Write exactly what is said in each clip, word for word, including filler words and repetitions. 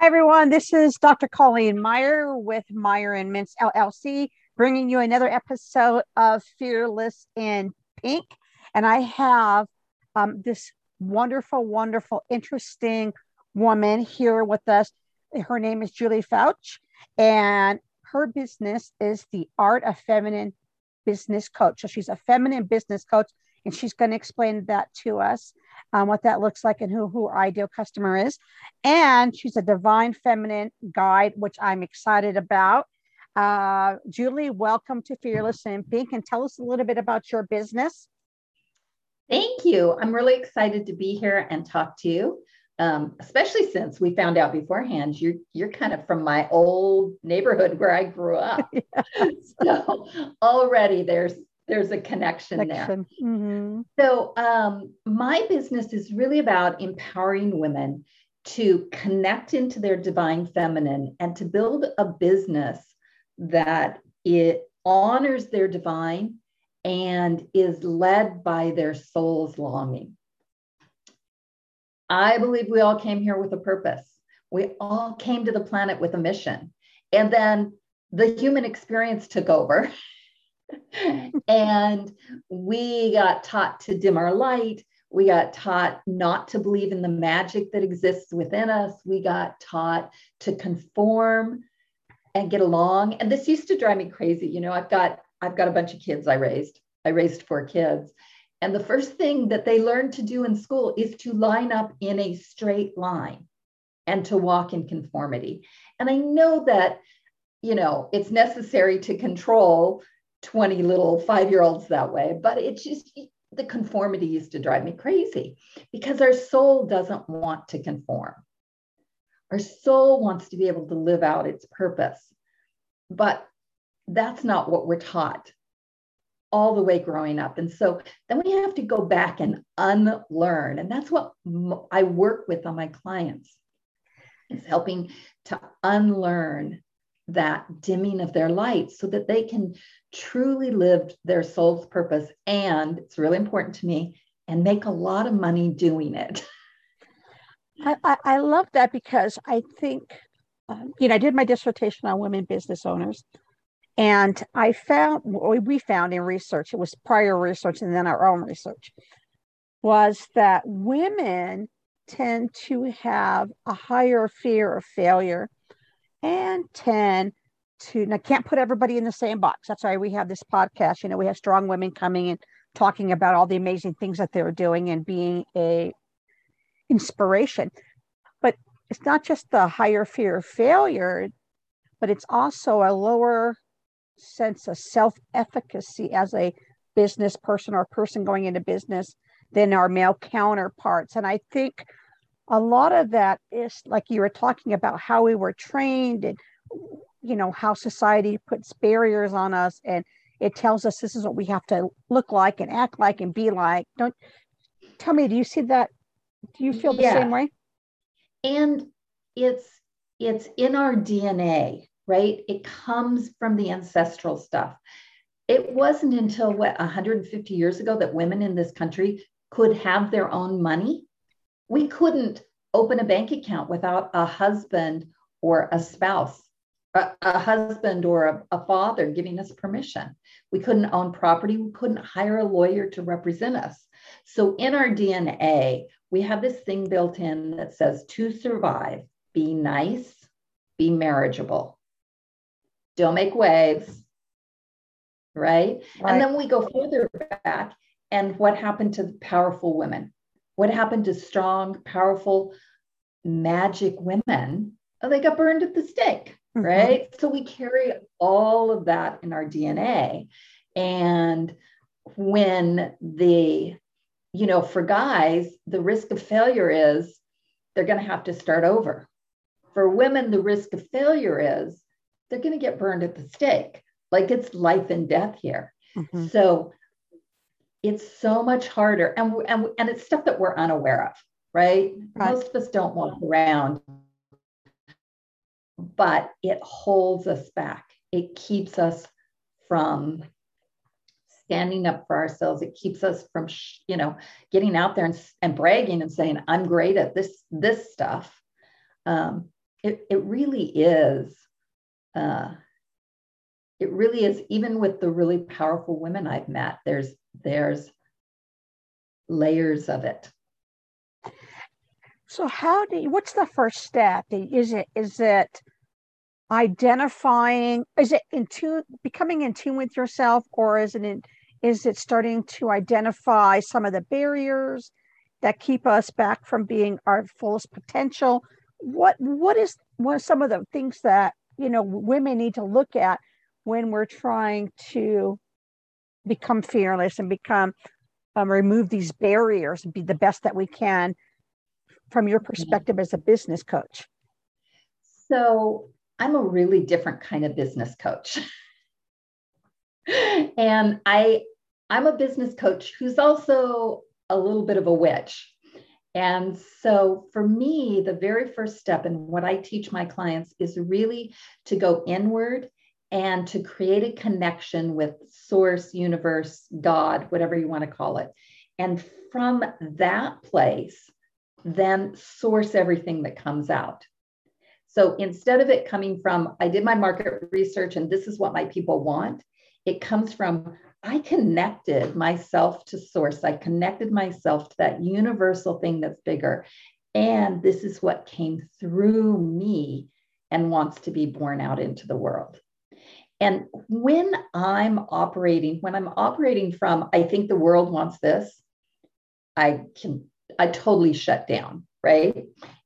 Hi, everyone. This is Doctor Kali Meyer with Meyer and Mintz L L C, bringing you another episode of Fearless in Pink. And I have um, this wonderful, wonderful, interesting woman here with us. Her name is Julie Foucht, and her business is the Art of Feminine Business Coach. So she's a feminine business coach, and she's going to explain that to us, um, what that looks like and who, who our ideal customer is. And she's a divine feminine guide, which I'm excited about. Uh, Julie, welcome to Fearless in Pink, and tell us a little bit about your business. Thank you. I'm really excited to be here and talk to you, um, especially since we found out beforehand, you're, you're kind of from my old neighborhood where I grew up. Yes. So already there's There's a connection, connection. there. Mm-hmm. So um, my business is really about empowering women to connect into their divine feminine and to build a business that it honors their divine and is led by their soul's longing. I believe we all came here with a purpose. We all came to the planet with a mission. And then the human experience took over. And we got taught to dim our light. We got taught not to believe in the magic that exists within us. We got taught to conform and get along. And this used to drive me crazy. You know, I've got, I've got a bunch of kids I raised. I raised four kids. And the first thing that they learn to do in school is to line up in a straight line and to walk in conformity. And I know that, you know, it's necessary to control twenty little five-year-olds that way, but it's just the conformity used to drive me crazy because our soul doesn't want to conform. Our soul wants to be able to live out its purpose, but that's not what we're taught all the way growing up. And so then we have to go back and unlearn. And that's what I work with on my clients, is helping to unlearn that dimming of their light so that they can truly live their soul's purpose. And it's really important to me, and make a lot of money doing it. I, I, I love that, because I think, um, you know, I did my dissertation on women business owners, and I found, we found in research, it was prior research and then our own research, was that women tend to have a higher fear of failure and tend to, and I can't put everybody in the same box. That's why we have this podcast. You know, we have strong women coming and talking about all the amazing things that they're doing and being a inspiration. But it's not just the higher fear of failure, but it's also a lower sense of self-efficacy as a business person or person going into business than our male counterparts. And I think a lot of that is, like you were talking about, how we were trained and, you know, how society puts barriers on us, and it tells us this is what we have to look like and act like and be like. Don't tell me, do you see that? Do you feel the yeah. same way? And it's, it's in our D N A, right? It comes from the ancestral stuff. It wasn't until what, one hundred fifty years ago that women in this country could have their own money. We couldn't open a bank account without a husband or a spouse, a, a husband or a, a father giving us permission. We couldn't own property. We couldn't hire a lawyer to represent us. So in our D N A, we have this thing built in that says, to survive, be nice, be marriageable. Don't make waves, right? Right. And then we go further back, and what happened to the powerful women? What happened to strong, powerful, magic women? Oh, they got burned at the stake, right? Mm-hmm. So we carry all of that in our D N A. And when the, you know, for guys, the risk of failure is they're going to have to start over. For women, the risk of failure is they're going to get burned at the stake. Like, it's life and death here. Mm-hmm. So it's so much harder. And, and, and it's stuff that we're unaware of, right? right? Most of us don't walk around, but it holds us back. It keeps us from standing up for ourselves. It keeps us from, you know, getting out there and, and bragging and saying, I'm great at this, this stuff. Um, it, it really is, uh, it really is, even with the really powerful women I've met, there's, there's layers of it. So how do you, what's the first step? Is it, is it identifying, is it in tune, becoming in tune with yourself, or is it in, is it starting to identify some of the barriers that keep us back from being our fullest potential? What what is what are some of the things that, you know, women need to look at when we're trying to become fearless and become um, remove these barriers and be the best that we can from your perspective as a business coach? So I'm a really different kind of business coach. And I, I'm a business coach who's also a little bit of a witch. And so for me, the very first step in what I teach my clients is really to go inward and to create a connection with source, universe, God, whatever you want to call it. And from that place, then source everything that comes out. So instead of it coming from, I did my market research and this is what my people want, it comes from, I connected myself to source. I connected myself to that universal thing that's bigger. And this is what came through me and wants to be born out into the world. And when I'm operating, when I'm operating from, I think the world wants this, I can, I totally shut down, right?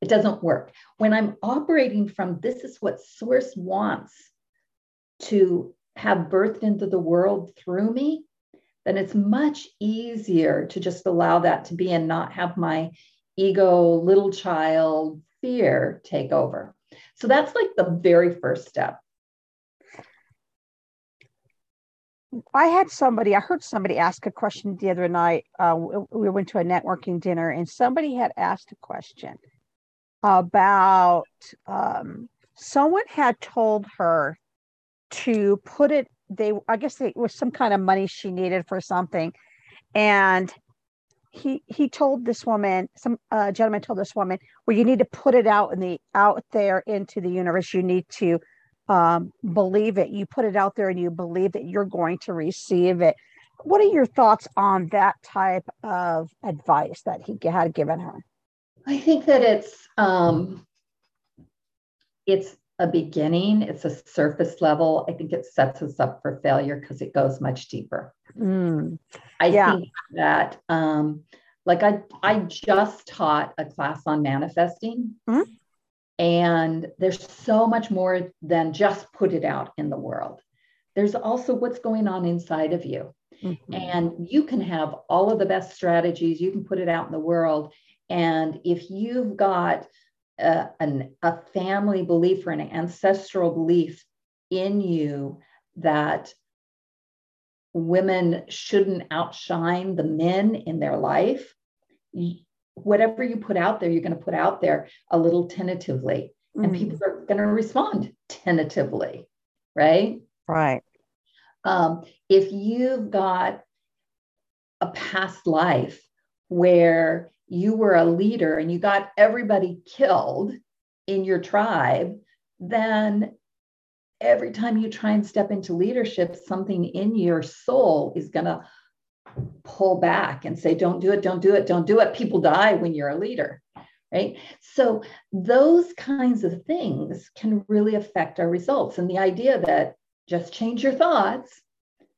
It doesn't work. When I'm operating from, this is what source wants to have birthed into the world through me, then it's much easier to just allow that to be and not have my ego, little child fear take over. So that's like the very first step. I had somebody, I heard somebody ask a question the other night. Uh, we went to a networking dinner and somebody had asked a question about um, someone had told her to put it, they, I guess it was some kind of money she needed for something. And he, he told this woman, some uh, gentleman told this woman, well, you need to put it out in the, out there into the universe. You need to um, believe it. You put it out there and you believe that you're going to receive it. What are your thoughts on that type of advice that he had given her? I think that it's, um, it's, a beginning, it's a surface level. I think it sets us up for failure because it goes much deeper. Mm, I yeah. think that, um, like I, I just taught a class on manifesting, mm-hmm. and there's so much more than just put it out in the world. There's also what's going on inside of you, mm-hmm. and you can have all of the best strategies. You can put it out in the world, and if you've got A, an, a family belief or an ancestral belief in you that women shouldn't outshine the men in their life, whatever you put out there, you're going to put out there a little tentatively, mm-hmm. and people are going to respond tentatively, right? Right. Um, if you've got a past life where you were a leader and you got everybody killed in your tribe, then every time you try and step into leadership, something in your soul is going to pull back and say, don't do it, don't do it, don't do it. People die when you're a leader, right? So those kinds of things can really affect our results. And the idea that just change your thoughts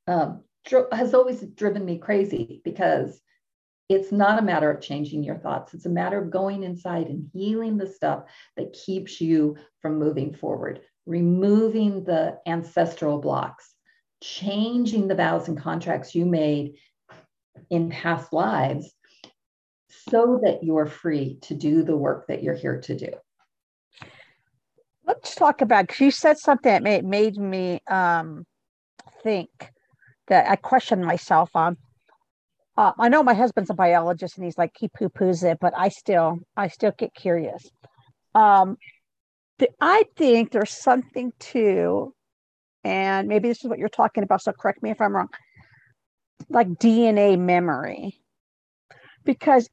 um, has always driven me crazy, because it's not a matter of changing your thoughts. It's a matter of going inside and healing the stuff that keeps you from moving forward, removing the ancestral blocks, changing the vows and contracts you made in past lives so that you're free to do the work that you're here to do. Let's talk about, because you said something that made, made me um, think, that I questioned myself on. Uh, I know my husband's a biologist and he's like, he poo-poos it, but I still, I still get curious. Um, the, I think there's something to, and maybe this is what you're talking about, so correct me if I'm wrong, like D N A memory. Because,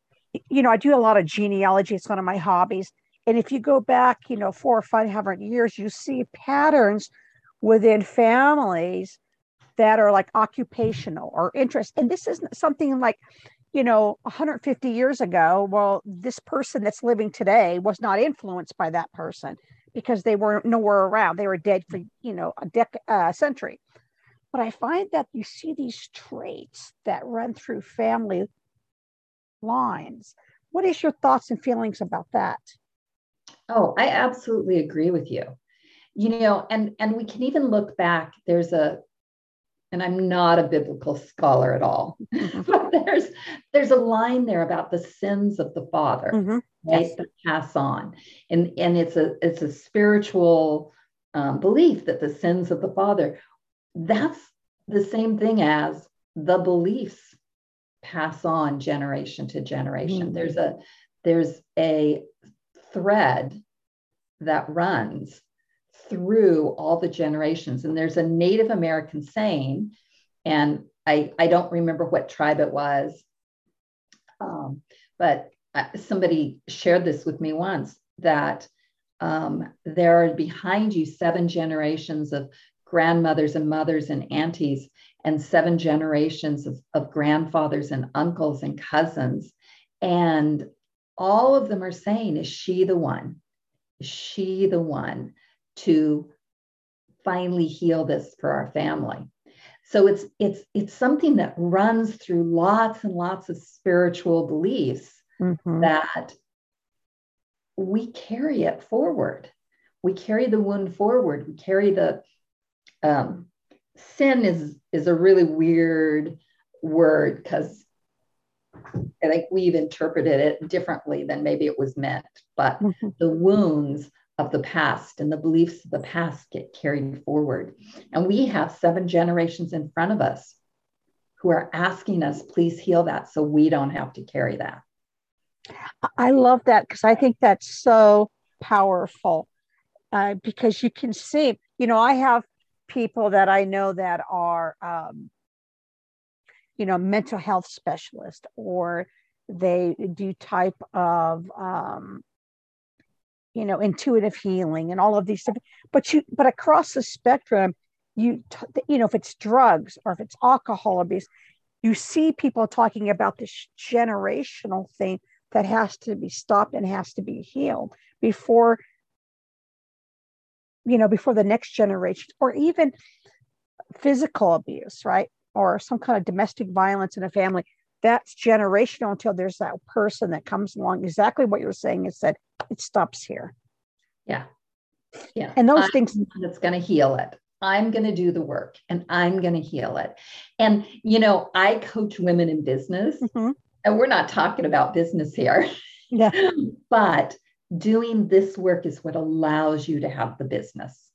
you know, I do a lot of genealogy. It's one of my hobbies. And if you go back, you know, four or five hundred years, you see patterns within families that are like occupational or interest. And this isn't something like, you know, one hundred fifty years ago, well, this person that's living today was not influenced by that person because they were nowhere around. They were dead for, you know, a dec- uh, century. But I find that you see these traits that run through family lines. What is your thoughts and feelings about that? Oh, I absolutely agree with you. You know, and, and we can even look back, there's a, and I'm not a biblical scholar at all, but there's, there's a line there about the sins of the father, mm-hmm. right, yes. that pass on. And, and it's a, it's a spiritual um, belief that the sins of the father, that's the same thing as the beliefs pass on generation to generation. Mm-hmm. There's a there's a thread that runs through all the generations. And there's a Native American saying, and I, I don't remember what tribe it was, um, but somebody shared this with me once, that um, there are behind you seven generations of grandmothers and mothers and aunties, and seven generations of, of grandfathers and uncles and cousins. And all of them are saying, is she the one? Is she the one to finally heal this for our family? So it's it's it's something that runs through lots and lots of spiritual beliefs mm-hmm. that we carry it forward. We carry the wound forward. We carry the Um, sin is, is a really weird word because I think we've interpreted it differently than maybe it was meant, but mm-hmm. the wounds of the past and the beliefs of the past get carried forward. And we have seven generations in front of us who are asking us, please heal that so we don't have to carry that. I love that because I think that's so powerful uh, because you can see, you know, I have people that I know that are, um, you know, mental health specialists, or they do type of, um, you know, intuitive healing and all of these stuff. But you, but across the spectrum, you, t- you know, if it's drugs or if it's alcohol abuse, you see people talking about this generational thing that has to be stopped and has to be healed before you know, before the next generation, or even physical abuse, right? Or some kind of domestic violence in a family. That's generational until there's that person that comes along. Exactly what you're saying is that it stops here. Yeah. Yeah. And those I'm things. That's going to heal it. I'm going to do the work and I'm going to heal it. And, you know, I coach women in business mm-hmm. and we're not talking about business here, yeah. but doing this work is what allows you to have the business.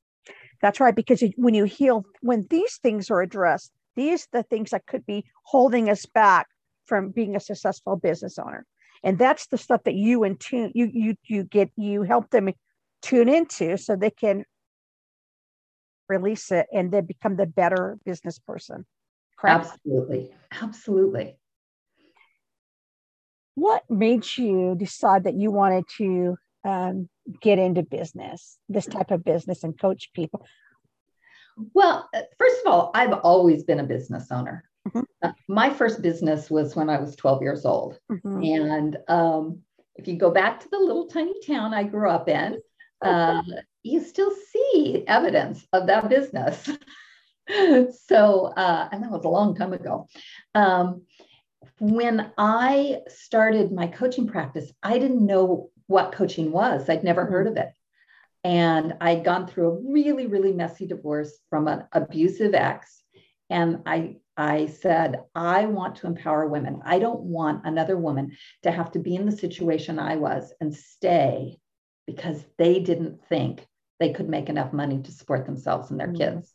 That's right. Because when you heal, when these things are addressed, these are the things that could be holding us back from being a successful business owner. And that's the stuff that you and tune, you, you, you get, you help them tune into so they can release it and then become the better business person. Correct? Absolutely. Absolutely. What made you decide that you wanted to um, get into business, this type of business, and coach people? Well, first of all, I've always been a business owner. Mm-hmm. Uh, my first business was when I was twelve years old. Mm-hmm. And um, if you go back to the little tiny town I grew up in, uh, you still see evidence of that business. so, uh, and that was a long time ago. Um, When I started my coaching practice, I didn't know what coaching was. I'd never heard of it. And I'd gone through a really, really messy divorce from an abusive ex. And I, I said, I want to empower women. I don't want another woman to have to be in the situation I was and stay because they didn't think they could make enough money to support themselves and their kids,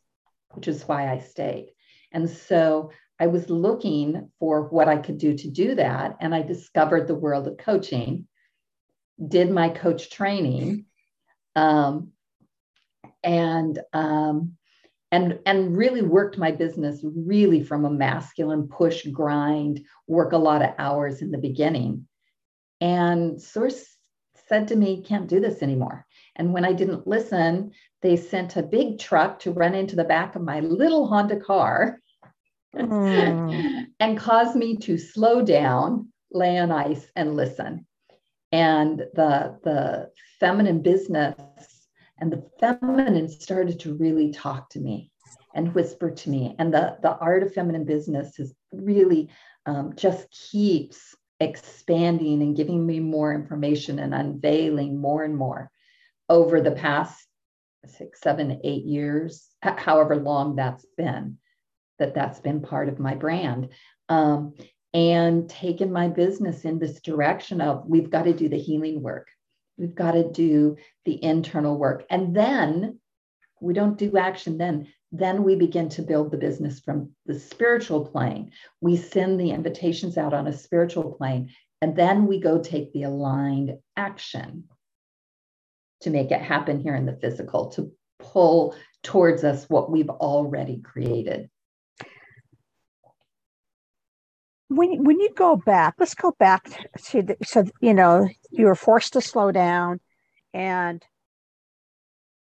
which is why I stayed. And so I was looking for what I could do to do that. And I discovered the world of coaching, did my coach training, um, and, um, and, and really worked my business really from a masculine push, grind, work a lot of hours in the beginning, and sort of said to me, can't do this anymore. And when I didn't listen, they sent a big truck to run into the back of my little Honda car mm. and caused me to slow down, lay on ice, and listen. And the, the feminine business and the feminine started to really talk to me and whisper to me. And the, the art of feminine business is really um, just keeps expanding and giving me more information and unveiling more and more over the past six, seven, eight years, however long that's been, that that's been part of my brand. Um, and taken my business in this direction of, we've got to do the healing work. We've got to do the internal work. And then we don't do action then. Then we begin to build the business from the spiritual plane. We send the invitations out on a spiritual plane, and then we go take the aligned action to make it happen here in the physical, to pull towards us what we've already created. When, when you go back, let's go back to, the, so, you know, you were forced to slow down. And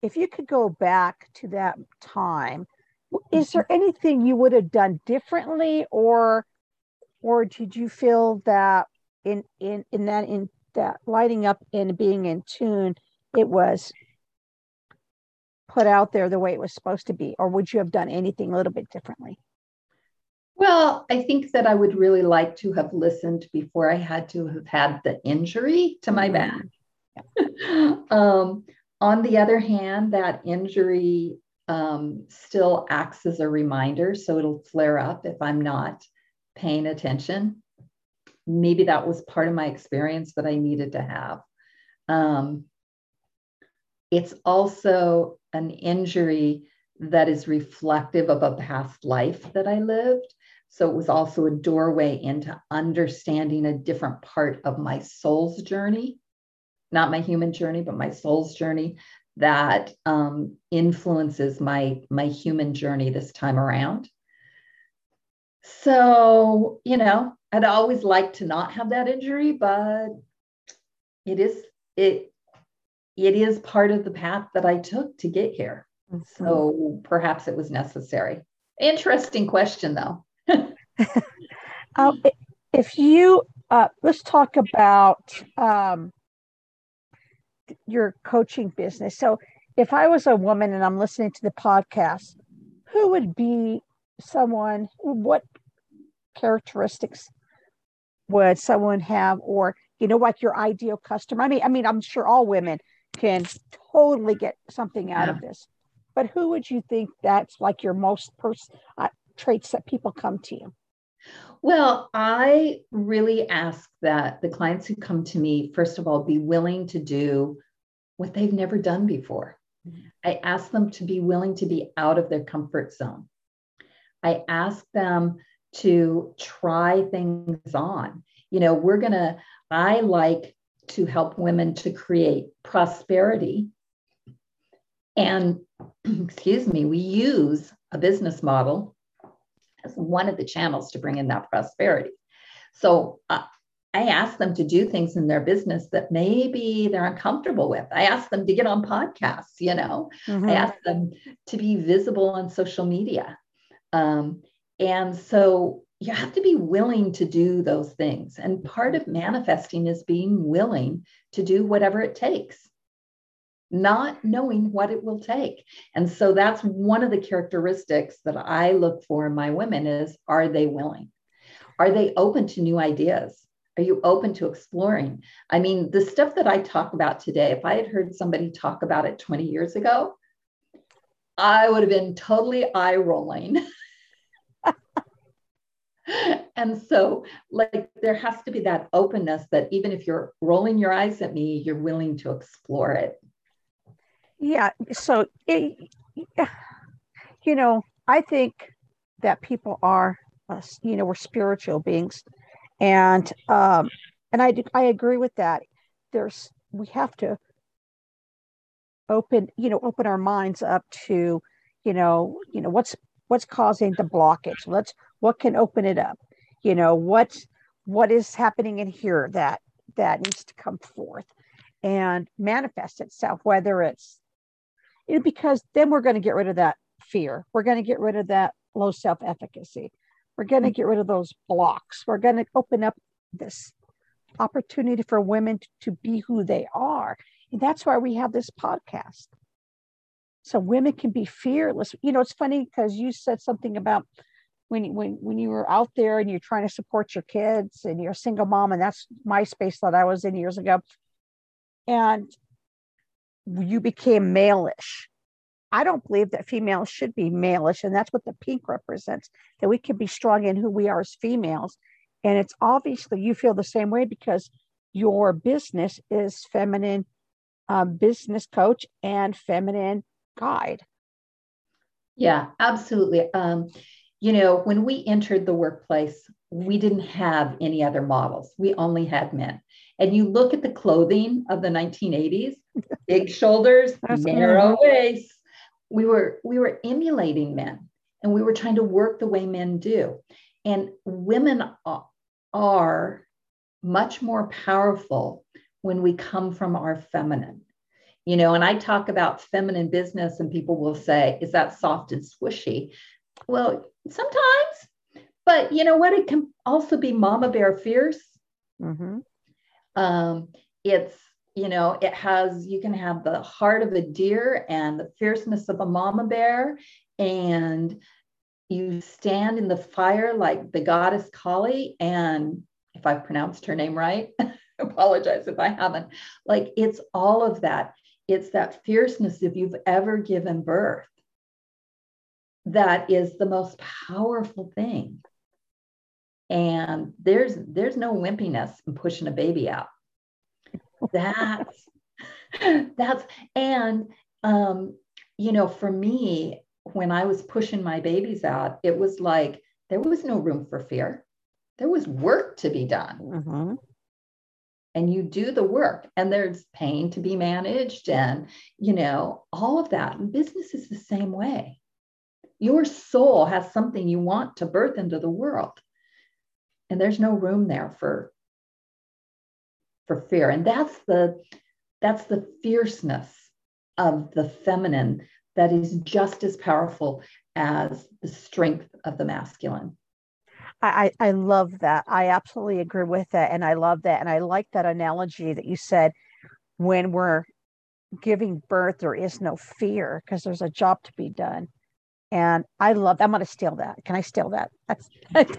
if you could go back to that time, is there anything you would have done differently, or, or did you feel that in in in that in that lighting up and being in tune, it was put out there the way it was supposed to be, or would you have done anything a little bit differently? Well, I think that I would really like to have listened before I had to have had the injury to my back. Yeah. um, On the other hand, that injury um, still acts as a reminder, so it'll flare up if I'm not paying attention. Maybe that was part of my experience that I needed to have. Um, it's also an injury that is reflective of a past life that I lived. So it was also a doorway into understanding a different part of my soul's journey. Not my human journey, but my soul's journey that um, influences my, my human journey this time around. So, you know, I'd always like to not have that injury, but it is, it, it is part of the path that I took to get here. Mm-hmm. So perhaps it was necessary. Interesting question though. um, if you, uh, let's talk about, um, your coaching business. So if I was a woman and I'm listening to the podcast, who would be someone, what characteristics would someone have, or, you know, like your ideal customer? I mean, I mean, I'm sure all women can totally get something out yeah. of this, but who would you think that's like your most pers- uh, traits that people come to you? Well, I really ask that the clients who come to me, first of all, be willing to do what they've never done before. Mm-hmm. I ask them to be willing to be out of their comfort zone. I ask them to try things on. You know, we're going to, I like to help women to create prosperity. And excuse me, we use a business model as one of the channels to bring in that prosperity. So uh, I ask them to do things in their business that maybe they're uncomfortable with. I ask them to get on podcasts, you know, mm-hmm. I ask them to be visible on social media. Um, and so you have to be willing to do those things. And part of manifesting is being willing to do whatever it takes, not knowing what it will take. And so that's one of the characteristics that I look for in my women is, are they willing? Are they open to new ideas? Are you open to exploring? I mean, the stuff that I talk about today, if I had heard somebody talk about it twenty years ago, I would have been totally eye rolling. And so like, there has to be that openness that even if you're rolling your eyes at me, you're willing to explore it. Yeah. So, it, you know, I think that people are, uh, you know, we're spiritual beings, and, um, and I, do, I agree with that. There's, we have to open, you know, open our minds up to, you know, you know, what's, what's causing the blockage. Let's, what can open it up? You know, what, what is happening in here that, that needs to come forth. and manifest itself, whether it's, you know, because then we're going to get rid of that fear. We're going to get rid of that low self-efficacy. We're going to get rid of those blocks. We're going to open up this opportunity for women to be who they are. And that's why we have this podcast. So women can be fearless. You know, it's funny because you said something about when, when, when you were out there and you're trying to support your kids and you're a single mom, and that's my space that I was in years ago. And you became male-ish. I don't believe that females should be male-ish, and that's what the pink represents, that we can be strong in who we are as females. And it's obviously you feel the same way because your business is Feminine um, Business Coach and Feminine Guide. Yeah, absolutely. Um, you know, when we entered the workplace, we didn't have any other models. We only had men. And you look at the clothing of the nineteen eighties, big shoulders, narrow waist. We were, we were emulating men, and we were trying to work the way men do. And women are much more powerful when we come from our feminine, you know, and I talk about feminine business and people will say, is that soft and squishy? Well, sometimes, but you know what? It can also be mama bear fierce. Mm-hmm. Um, it's, you know, it has, you can have the heart of a deer and the fierceness of a mama bear, and you stand in the fire like the goddess Kali. And if I've pronounced her name right, I apologize if I haven't. Like, it's all of that. It's that fierceness, if you've ever given birth, that is the most powerful thing. And there's there's no wimpiness in pushing a baby out. That's that's and um, you know, for me, when I was pushing my babies out, it was like there was no room for fear. There was work to be done. Mm-hmm. And you do the work, and there's pain to be managed, and you know, all of that. And business is the same way. Your soul has something you want to birth into the world. And there's no room there for, for fear. And that's the, that's the fierceness of the feminine that is just as powerful as the strength of the masculine. I, I love that. I absolutely agree with that. And I love that. And I like that analogy that you said, when we're giving birth, there is no fear because there's a job to be done. And I love, I'm going to steal that. Can I steal that? That's,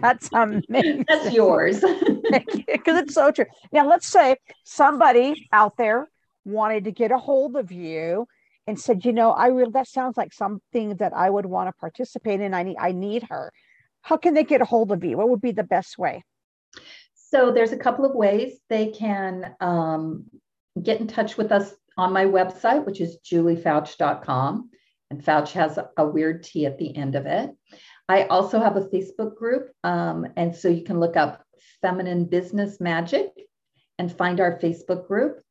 that's amazing. That's yours. Thank you, because it's so true. Now, let's say somebody out there wanted to get a hold of you and said, you know, I really, that sounds like something that I would want to participate in. I need, I need her. How can they get a hold of you? What would be the best way? So there's a couple of ways they can um, get in touch with us on my website, which is julie foucht dot com. And Fouch has a weird T at the end of it. I also have a Facebook group. Um, and so you can look up Feminine Business Magic and find our Facebook group.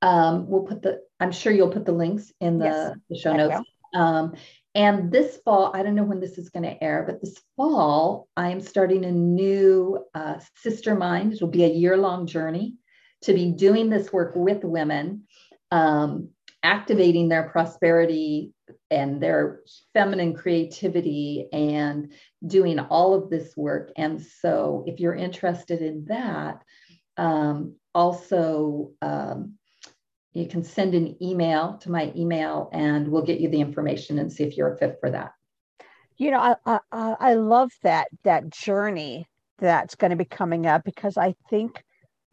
Um, we'll put the, I'm sure you'll put the links in the, yes, the show notes. Um, and this fall, I don't know when this is going to air, but this fall, I am starting a new uh, Sister Mind. It will be a year-long journey to be doing this work with women, um, activating their prosperity and their feminine creativity and doing all of this work. And so if you're interested in that, um, also um, you can send an email to my email and we'll get you the information and see if you're a fit for that. You know, I, I, I love that, that journey that's going to be coming up, because I think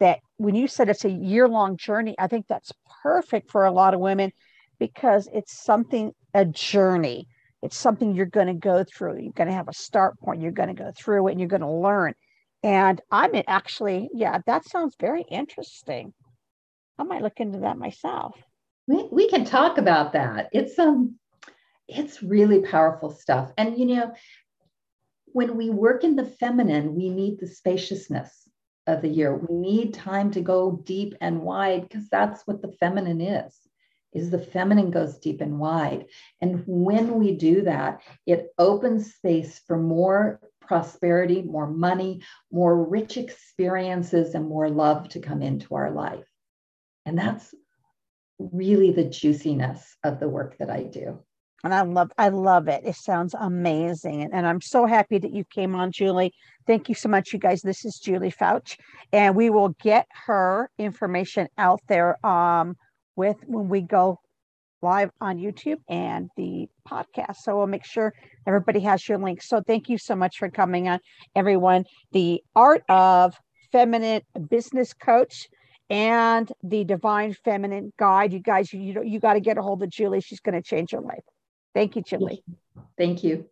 that when you said it's a year-long journey, I think that's perfect for a lot of women, because it's something, a journey. It's something you're going to go through. You're going to have a start point. You're going to go through it and you're going to learn. And I'm actually, yeah, that sounds very interesting. I might look into that myself. We, we can talk about that. It's, um, it's really powerful stuff. And, you know, when we work in the feminine, we need the spaciousness of the year. We need time to go deep and wide, because that's what the feminine is. Is the feminine goes deep and wide. And when we do that, it opens space for more prosperity, more money, more rich experiences, and more love to come into our life. And that's really the juiciness of the work that I do. And I love, I love it. It sounds amazing. And, and I'm so happy that you came on, Julie. Thank you so much, you guys. This is Julie Foucht, and we will get her information out there um, with when we go live on YouTube and the podcast. So we'll make sure everybody has your link. So thank you so much for coming on, everyone. The Art of Feminine Business Coach and the Divine Feminine Guide. You guys, you, you got to get a hold of Julie. She's going to change your life. Thank you, Julie. Thank you.